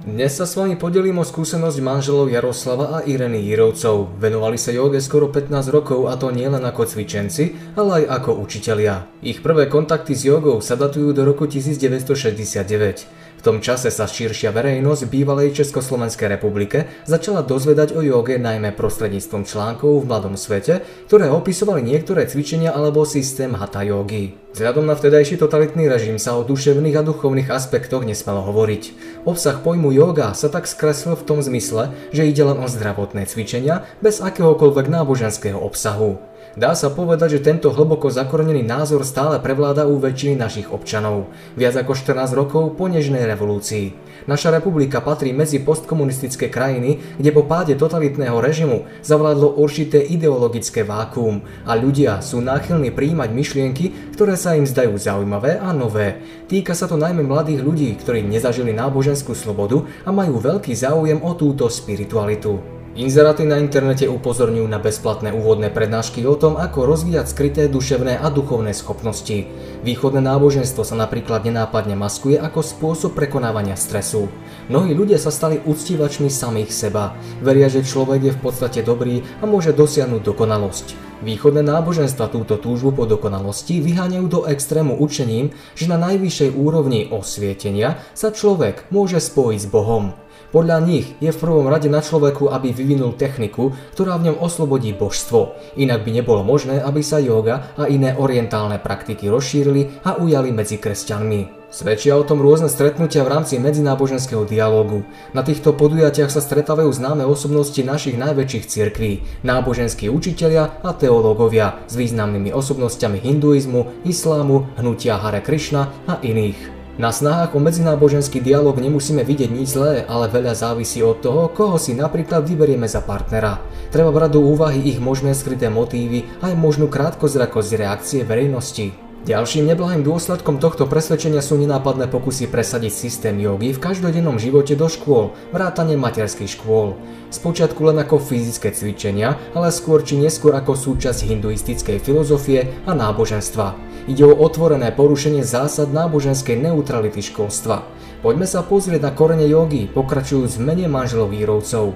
Dnes sa s vami podelím o skúsenosť manželov Jaroslava a Ireny Jirovcov. Venovali sa jóge skoro 15 rokov, a to nielen ako cvičenci, ale aj ako učitelia. Ich prvé kontakty s jógou sa datujú do roku 1969. V tom čase sa širšia verejnosť bývalej Československej republike začala dozvedať o jóge najmä prostredníctvom článkov v Mladom svete, ktoré opisovali niektoré cvičenia alebo systém hatha jogy. Vzhľadom na vtedajší totalitný režim sa o duševných a duchovných aspektoch nesmelo hovoriť. Obsah pojmu jóga sa tak skreslil v tom zmysle, že ide len o zdravotné cvičenia bez akéhokoľvek náboženského obsahu. Dá sa povedať, že tento hlboko zakorenený názor stále prevláda u väčšiny našich občanov, viac ako 14 rokov po nežnej revolúcii. Naša republika patrí medzi postkomunistické krajiny, kde po páde totalitného režimu zavládlo určité ideologické vákuum a ľudia sú náchylní prijímať myšlienky, ktoré sa im zdajú zaujímavé a nové. Týka sa to najmä mladých ľudí, ktorí nezažili náboženskú slobodu a majú veľký záujem o túto spiritualitu. Inzeráty na internete upozorňujú na bezplatné úvodné prednášky o tom, ako rozvíjať skryté duševné a duchovné schopnosti. Východné náboženstvo sa napríklad nenápadne maskuje ako spôsob prekonávania stresu. Mnohí ľudia sa stali uctívačmi samých seba. Veria, že človek je v podstate dobrý a môže dosiahnuť dokonalosť. Východné náboženstva túto túžbu po dokonalosti vyháňajú do extrému učením, že na najvyššej úrovni osvietenia sa človek môže spojiť s Bohom. Podľa nich je v prvom rade na človeku, aby vyvinul techniku, ktorá v ňom oslobodí božstvo. Inak by nebolo možné, aby sa jóga a iné orientálne praktiky rozšírili a ujali medzi kresťanmi. Svedčia o tom rôzne stretnutia v rámci medzináboženského dialógu. Na týchto podujatiach sa stretávajú známe osobnosti našich najväčších cirkví, náboženskí učitelia a teológovia s významnými osobnostiami hinduizmu, islámu, hnutia Hare Krishna a iných. Na snahách o medzináboženský dialog nemusíme vidieť nič zlé, ale veľa závisí od toho, koho si napríklad vyberieme za partnera. Treba brať do úvahy ich možné skryté motívy a aj možnú krátkozrakosť reakcie verejnosti. Ďalším neblahým dôsledkom tohto presvedčenia sú nenápadné pokusy presadiť systém jógy v každodennom živote do škôl, vrátane materských škôl. Spočiatku len ako fyzické cvičenia, ale skôr či neskôr ako súčasť hinduistickej filozofie a náboženstva. Ide o otvorené porušenie zásad náboženskej neutrality školstva. Poďme sa pozrieť na korene jógy, pokračujúc v mene manželov Jirovcov.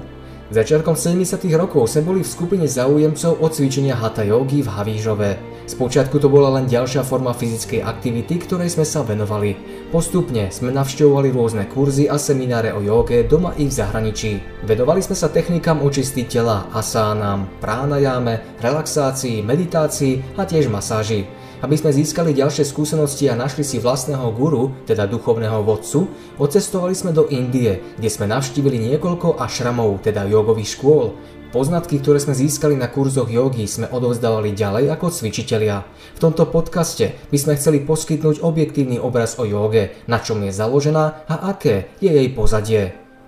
Začiatkom 70. rokov sme boli v skupine záujemcov o cvičenia hatha jogy v Havížove. Spočiatku to bola len ďalšia forma fyzickej aktivity, ktorej sme sa venovali. Postupne sme navštevovali rôzne kurzy a semináre o jóge doma i v zahraničí. Venovali sme sa technikám očistí tela, asánám, pránajáme, relaxácii, meditácii a tiež masáži. Aby sme získali ďalšie skúsenosti a našli si vlastného guru, teda duchovného vodcu, odcestovali sme do Indie, kde sme navštívili niekoľko ašramov, teda jogových škôl. Poznatky, ktoré sme získali na kurzoch jogy, sme odovzdávali ďalej ako cvičitelia. V tomto podcaste by sme chceli poskytnúť objektívny obraz o jóge, na čom je založená a aké je jej pozadie.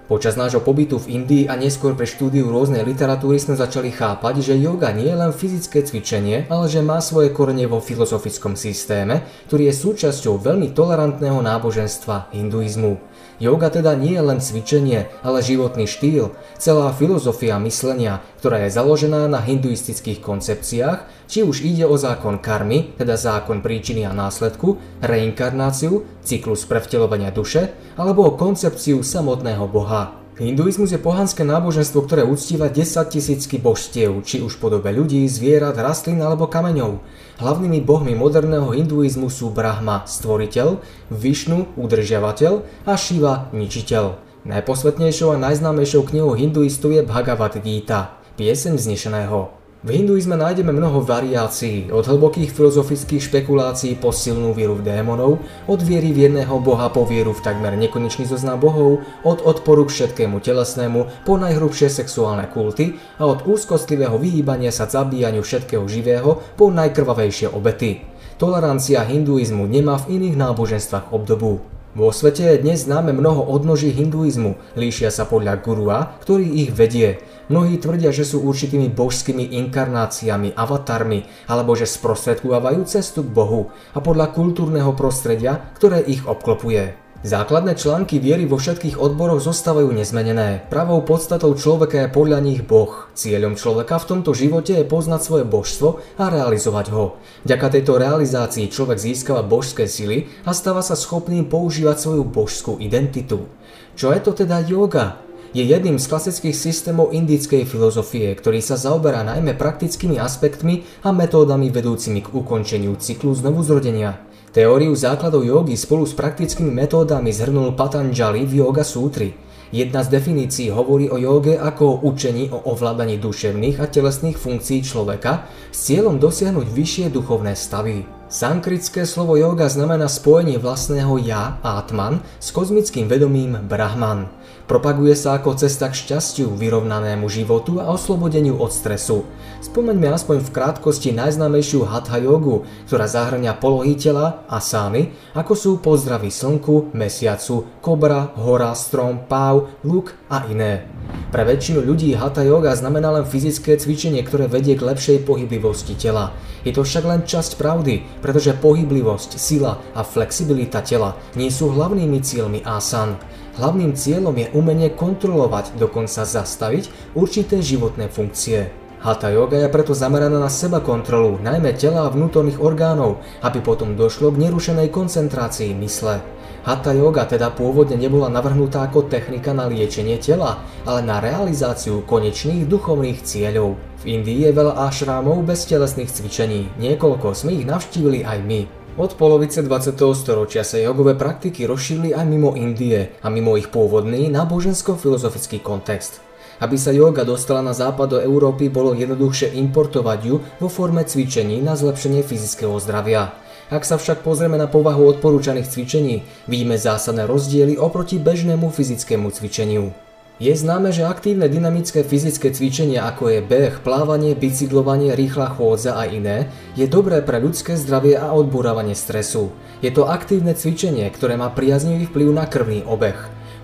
Počas nášho pobytu v Indii a neskôr pre štúdiu rôznej literatúry sme začali chápať, že jóga nie je len fyzické cvičenie, ale že má svoje korene vo filozofickom systéme, ktorý je súčasťou veľmi tolerantného náboženstva hinduizmu. Jóga teda nie je len cvičenie, ale životný štýl, celá filozofia myslenia, ktorá je založená na hinduistických koncepciách, či už ide o zákon karmy, teda zákon príčiny a následku, reinkarnáciu, cyklus prevteľovania duše, alebo o koncepciu samotného Boha. Hinduizmus je pohanské náboženstvo, ktoré uctíva 10 000 božstiev, či už v podobe ľudí, zvierat, rastlín alebo kameňov. Hlavnými bohmi moderného hinduizmu sú Brahma, stvoriteľ, Vishnu, udržiavateľ a Shiva, ničiteľ. Najposvetnejšou a najznámejšou knihou hinduistov je Bhagavad Gita, pieseň vznešeného. V hinduizme nájdeme mnoho variácií, od hlbokých filozofických špekulácií po silnú vieru v démonov, od viery v jedného boha po vieru v takmer nekonečný zoznam bohov, od odporu k všetkému telesnému po najhrubšie sexuálne kulty a od úzkostlivého vyhýbania sa zabíjaniu všetkého živého po najkrvavejšie obety. Tolerancia hinduizmu nemá v iných náboženstvách obdobu. Vo svete je dnes známe mnoho odnoží hinduizmu, líšia sa podľa gurua, ktorý ich vedie. Mnohí tvrdia, že sú určitými božskými inkarnáciami, avatarmi, alebo že sprostredkovávajú cestu k Bohu a podľa kultúrneho prostredia, ktoré ich obklopuje. Základné články viery vo všetkých odboroch zostávajú nezmenené. Pravou podstatou človeka je podľa nich Boh. Cieľom človeka v tomto živote je poznať svoje božstvo a realizovať ho. Vďaka tejto realizácii človek získava božské sily a stáva sa schopným používať svoju božskú identitu. Čo je to teda jóga? Je jedným z klasických systémov indickej filozofie, ktorý sa zaoberá najmä praktickými aspektmi a metódami vedúcimi k ukončeniu cyklu znovuzrodenia. Teóriu základov jógy spolu s praktickými metódami zhrnul Patanjali v Yoga Sutri. Jedna z definícií hovorí o jóge ako o učení o ovládaní duševných a telesných funkcií človeka s cieľom dosiahnuť vyššie duchovné stavy. Sanskritské slovo jóga znamená spojenie vlastného ja, Atman, s kozmickým vedomím Brahman. Propaguje sa ako cesta k šťastiu, vyrovnanému životu a oslobodeniu od stresu. Spomeňme aspoň v krátkosti najznámejšiu hatha jogu, ktorá zahŕňa polohy tela, asány, ako sú pozdravy slnku, mesiacu, kobra, hora, strom, páv, luk a iné. Pre väčšinu ľudí hatha joga znamená len fyzické cvičenie, ktoré vedie k lepšej pohyblivosti tela. Je to však len časť pravdy, pretože pohyblivosť, sila a flexibilita tela nie sú hlavnými cieľmi asan. Hlavným cieľom je umenie kontrolovať, dokonca zastaviť určité životné funkcie. Hatha joga je preto zameraná na sebakontrolu, najmä tela a vnútorných orgánov, aby potom došlo k nerušenej koncentrácii mysle. Hatha joga teda pôvodne nebola navrhnutá ako technika na liečenie tela, ale na realizáciu konečných duchovných cieľov. V Indii je veľa ášrámov bez telesných cvičení, niekoľko sme ich navštívili aj my. Od polovice 20. storočia sa jogové praktiky rozšírili aj mimo Indie a mimo ich pôvodný nábožensko-filozofický kontext. Aby sa joga dostala na západ do Európy, bolo jednoduchšie importovať ju vo forme cvičení na zlepšenie fyzického zdravia. Ak sa však pozrieme na povahu odporúčaných cvičení, vidíme zásadné rozdiely oproti bežnému fyzickému cvičeniu. Je známe, že aktívne dynamické fyzické cvičenia ako je beh, plávanie, bicyklovanie, rýchla chôdza a iné je dobré pre ľudské zdravie a odburávanie stresu. Je to aktívne cvičenie, ktoré má priaznivý vplyv na krvný obeh.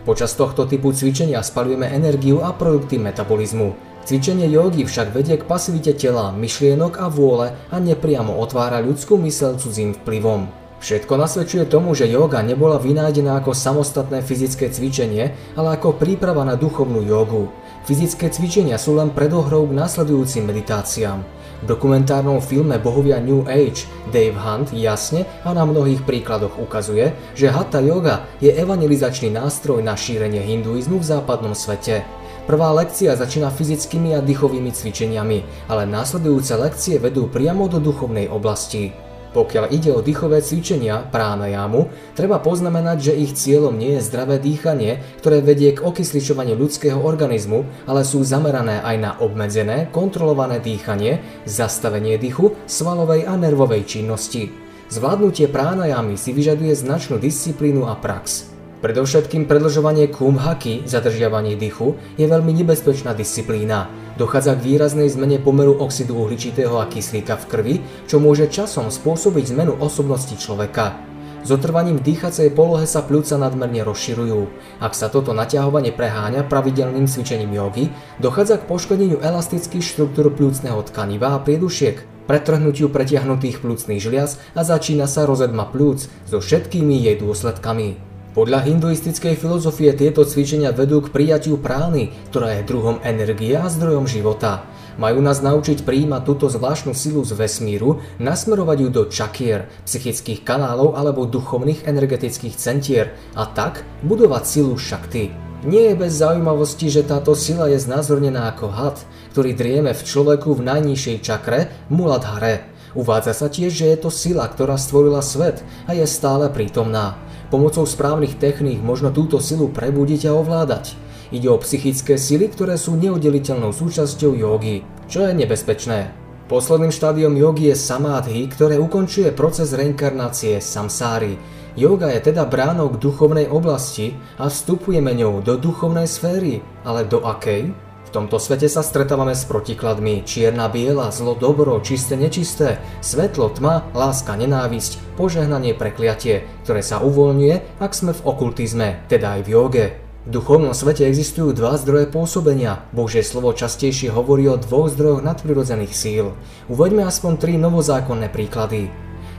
Počas tohto typu cvičenia spaľujeme energiu a produkty metabolizmu. Cvičenie jógy však vedie k pasivite tela, myšlienok a vôle a nepriamo otvára ľudskú myseľ cudzím vplyvom. Všetko nasvedčuje tomu, že jóga nebola vynájdená ako samostatné fyzické cvičenie, ale ako príprava na duchovnú jógu. Fyzické cvičenia sú len predohrou k nasledujúcim meditáciám. V dokumentárnom filme Bohovia New Age Dave Hunt jasne a na mnohých príkladoch ukazuje, že hatha joga je evangelizačný nástroj na šírenie hinduizmu v západnom svete. Prvá lekcia začína fyzickými a dýchovými cvičeniami, ale následujúce lekcie vedú priamo do duchovnej oblasti. Pokiaľ ide o dýchové cvičenia pránajámu, treba poznamenať, že ich cieľom nie je zdravé dýchanie, ktoré vedie k okysličovaniu ľudského organizmu, ale sú zamerané aj na obmedzené, kontrolované dýchanie, zastavenie dýchu, svalovej a nervovej činnosti. Zvládnutie pránajámy si vyžaduje značnú disciplínu a prax. Predovšetkým predlžovanie kumbhaki, zadržiavanie dýchu, je veľmi nebezpečná disciplína. Dochádza k výraznej zmene pomeru oxidu uhličitého a kyslíka v krvi, čo môže časom spôsobiť zmenu osobnosti človeka. S otrvaním v dýchacej polohe sa pľúca nadmerne rozširujú. Ak sa toto naťahovanie preháňa pravidelným cvičením jogy, dochádza k poškodeniu elastických štruktúr pľúcneho tkaniva a priedušiek, pretrhnutiu pretiahnutých pľúcnych žliaz a začína sa rozedma pľúc so všetkými jej dôsledkami. Podľa hinduistickej filozofie tieto cvičenia vedú k prijatiu prány, ktorá je druhom energie a zdrojom života. Majú nás naučiť prijímať túto zvláštnu silu z vesmíru, nasmerovať ju do čakier, psychických kanálov alebo duchovných energetických centier a tak budovať silu šakty. Nie je bez zaujímavosti, že táto sila je znázornená ako had, ktorý drieme v človeku v najnižšej čakre Muladhare. Uvádza sa tiež, že je to sila, ktorá stvorila svet a je stále prítomná. Pomocou správnych techník možno túto silu prebudiť a ovládať. Ide o psychické sily, ktoré sú neoddeliteľnou súčasťou jógy, čo je nebezpečné. Posledným štádiom jógy je samadhi, ktoré ukončuje proces reinkarnácie samsáry. Jóga je teda bránou k duchovnej oblasti a vstupujeme ňou do duchovnej sféry, ale do akej? V tomto svete sa stretávame s protikladmi čierna-biela, zlo-dobro, čisté-nečisté, svetlo-tma, láska-nenávisť, požehnanie-prekliatie, ktoré sa uvoľňuje, ak sme v okultizme, teda aj v jóge. V duchovnom svete existujú dva zdroje pôsobenia. Božie slovo častejšie hovorí o dvoch zdrojoch nadprirodzených síl. Uveďme aspoň tri novozákonné príklady.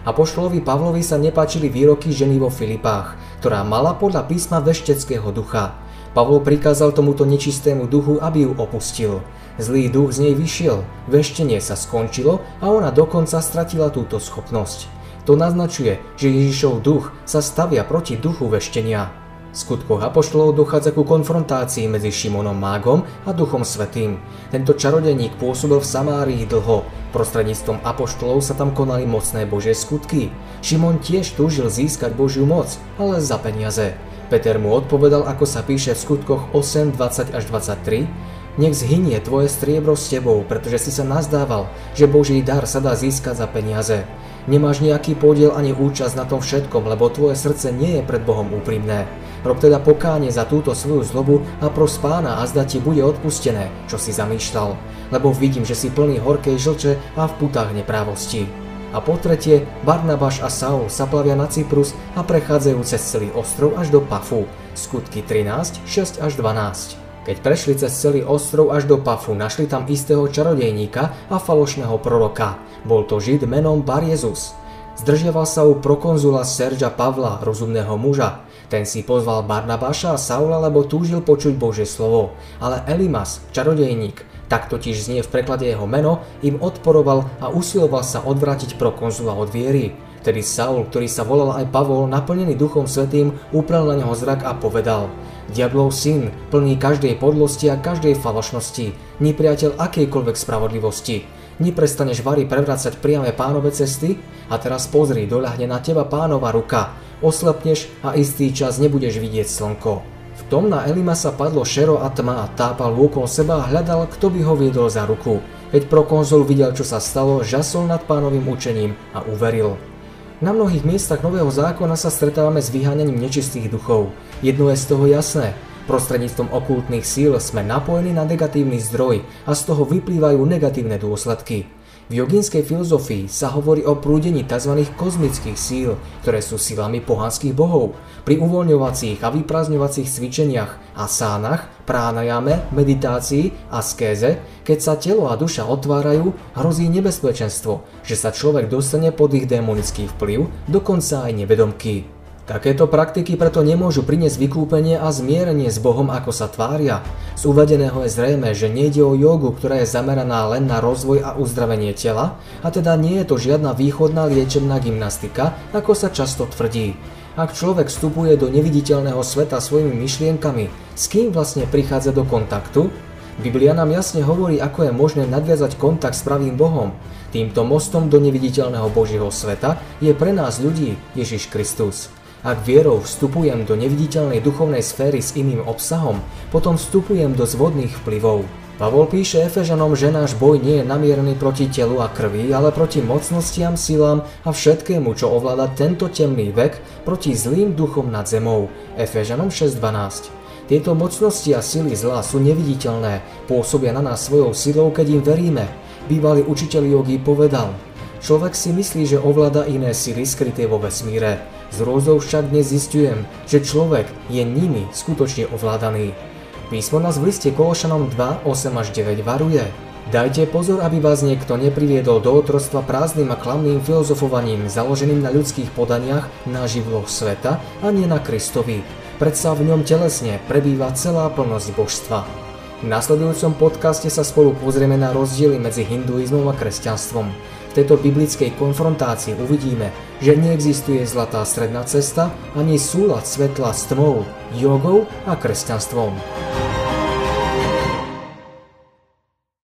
Apoštolovi Pavlovi sa nepáčili výroky ženy vo Filipách, ktorá mala podľa písma vešteckého ducha. Pavol prikázal tomuto nečistému duchu, aby ju opustil. Zlý duch z nej vyšiel, veštenie sa skončilo a ona dokonca stratila túto schopnosť. To naznačuje, že Ježišov duch sa stavia proti duchu veštenia. V skutkoch apoštolov dochádza ku konfrontácii medzi Šimonom Mágom a Duchom Svätým. Tento čarodejník pôsobil v Samárii dlho. Prostredníctvom apoštolov sa tam konali mocné Božie skutky. Šimon tiež túžil získať Božiu moc, ale za peniaze. Peter mu odpovedal, ako sa píše v skutkoch 8:20-23: Nech zhynie tvoje striebro s tebou, pretože si sa nazdával, že Boží dar sa dá získať za peniaze. Nemáš nejaký podiel ani účasť na tom všetkom, lebo tvoje srdce nie je pred Bohom úprimné. Rob teda pokánie za túto svoju zlobu a pros Pána, azda ti bude odpustené, čo si zamýšľal, lebo vidím, že si plný horkej žlče a v putách neprávosti. A po tretie, Barnabáš a Saul sa plavia na Cyprus a prechádzajú cez celý ostrov až do Pafu. Skutky 13:6-12. Keď prešli cez celý ostrov až do Pafu, našli tam istého čarodejníka a falošného proroka. Bol to Žid menom Bar Jezus. Zdržiaval sa u prokonzula Serža Pavla, rozumného muža. Ten si pozval Barnabáša a Saula, lebo túžil počuť Božie slovo. Ale Elimas, čarodejník, tak totiž znie v preklade jeho meno, im odporoval a usiloval sa odvrátiť prokonzula od viery. Tedy Saul, ktorý sa volal aj Pavol, naplnený Duchom Svätým, uprel na neho zrak a povedal: Diablov syn, plný každej podlosti a každej falošnosti, nepriateľ akejkoľvek spravodlivosti. Neprestaneš vari prevrácať priame Pánove cesty? A teraz pozri, doľahne na teba Pánova ruka. Oslepneš a istý čas nebudeš vidieť slnko. V tom na Elimasa padlo šero a tma, tápal okolo seba a hľadal, kto by ho viedol za ruku. Keď prokonzul videl, čo sa stalo, žasol nad Pánovým učením a uveril. Na mnohých miestach Nového zákona sa stretávame s vyháňaním nečistých duchov. Jedno je z toho jasné. Prostredníctvom okultných síl sme napojení na negatívny zdroj a z toho vyplývajú negatívne dôsledky. V jogínskej filozofii sa hovorí o prúdení tzv. Kozmických síl, ktoré sú silami pohanských bohov. Pri uvoľňovacích a vyprázdňovacích cvičeniach a sánach, pránajame, meditácii a askéze, keď sa telo a duša otvárajú, hrozí nebezpečenstvo, že sa človek dostane pod ich démonický vplyv, dokonca aj nevedomky. Takéto praktiky preto nemôžu priniesť vykúpenie a zmierenie s Bohom, ako sa tvária. Z uvedeného je zrejme, že nejde o jogu, ktorá je zameraná len na rozvoj a uzdravenie tela, a teda nie je to žiadna východná liečebná gymnastika, ako sa často tvrdí. Ak človek vstupuje do neviditeľného sveta svojimi myšlienkami, s kým vlastne prichádza do kontaktu? Biblia nám jasne hovorí, ako je možné nadviazať kontakt s pravým Bohom. Týmto mostom do neviditeľného Božieho sveta je pre nás ľudí Ježiš Kristus. Ak vierou vstupujem do neviditeľnej duchovnej sféry s iným obsahom, potom vstupujem do zvodných vplyvov. Pavol píše Efežanom, že náš boj nie je namierený proti telu a krvi, ale proti mocnostiam, silám a všetkému, čo ovláda tento temný vek, proti zlým duchom nad zemou. Efežanom 6:12. Tieto mocnosti a sily zla sú neviditeľné, pôsobia na nás svojou silou, keď im veríme. Bývalý učiteľ jogy povedal: Človek si myslí, že ovláda iné sily skryté vo vesmíre. Z hrôzou však dnes zistujem, že človek je nimi skutočne ovládaný. Písmo nás v liste Kološanom 2:8-9 varuje: Dajte pozor, aby vás niekto nepriviedol do otroctva prázdnym a klamným filozofovaním, založeným na ľudských podaniach, na živloch sveta a nie na Kristovi. Predsa v ňom telesne prebýva celá plnosť božstva. V nasledujúcom podcaste sa spolu pozrieme na rozdiely medzi hinduizmom a kresťanstvom. V tejto biblickej konfrontácii uvidíme, že neexistuje zlatá stredná cesta ani súlad svetla s tmou, jogou a kresťanstvom.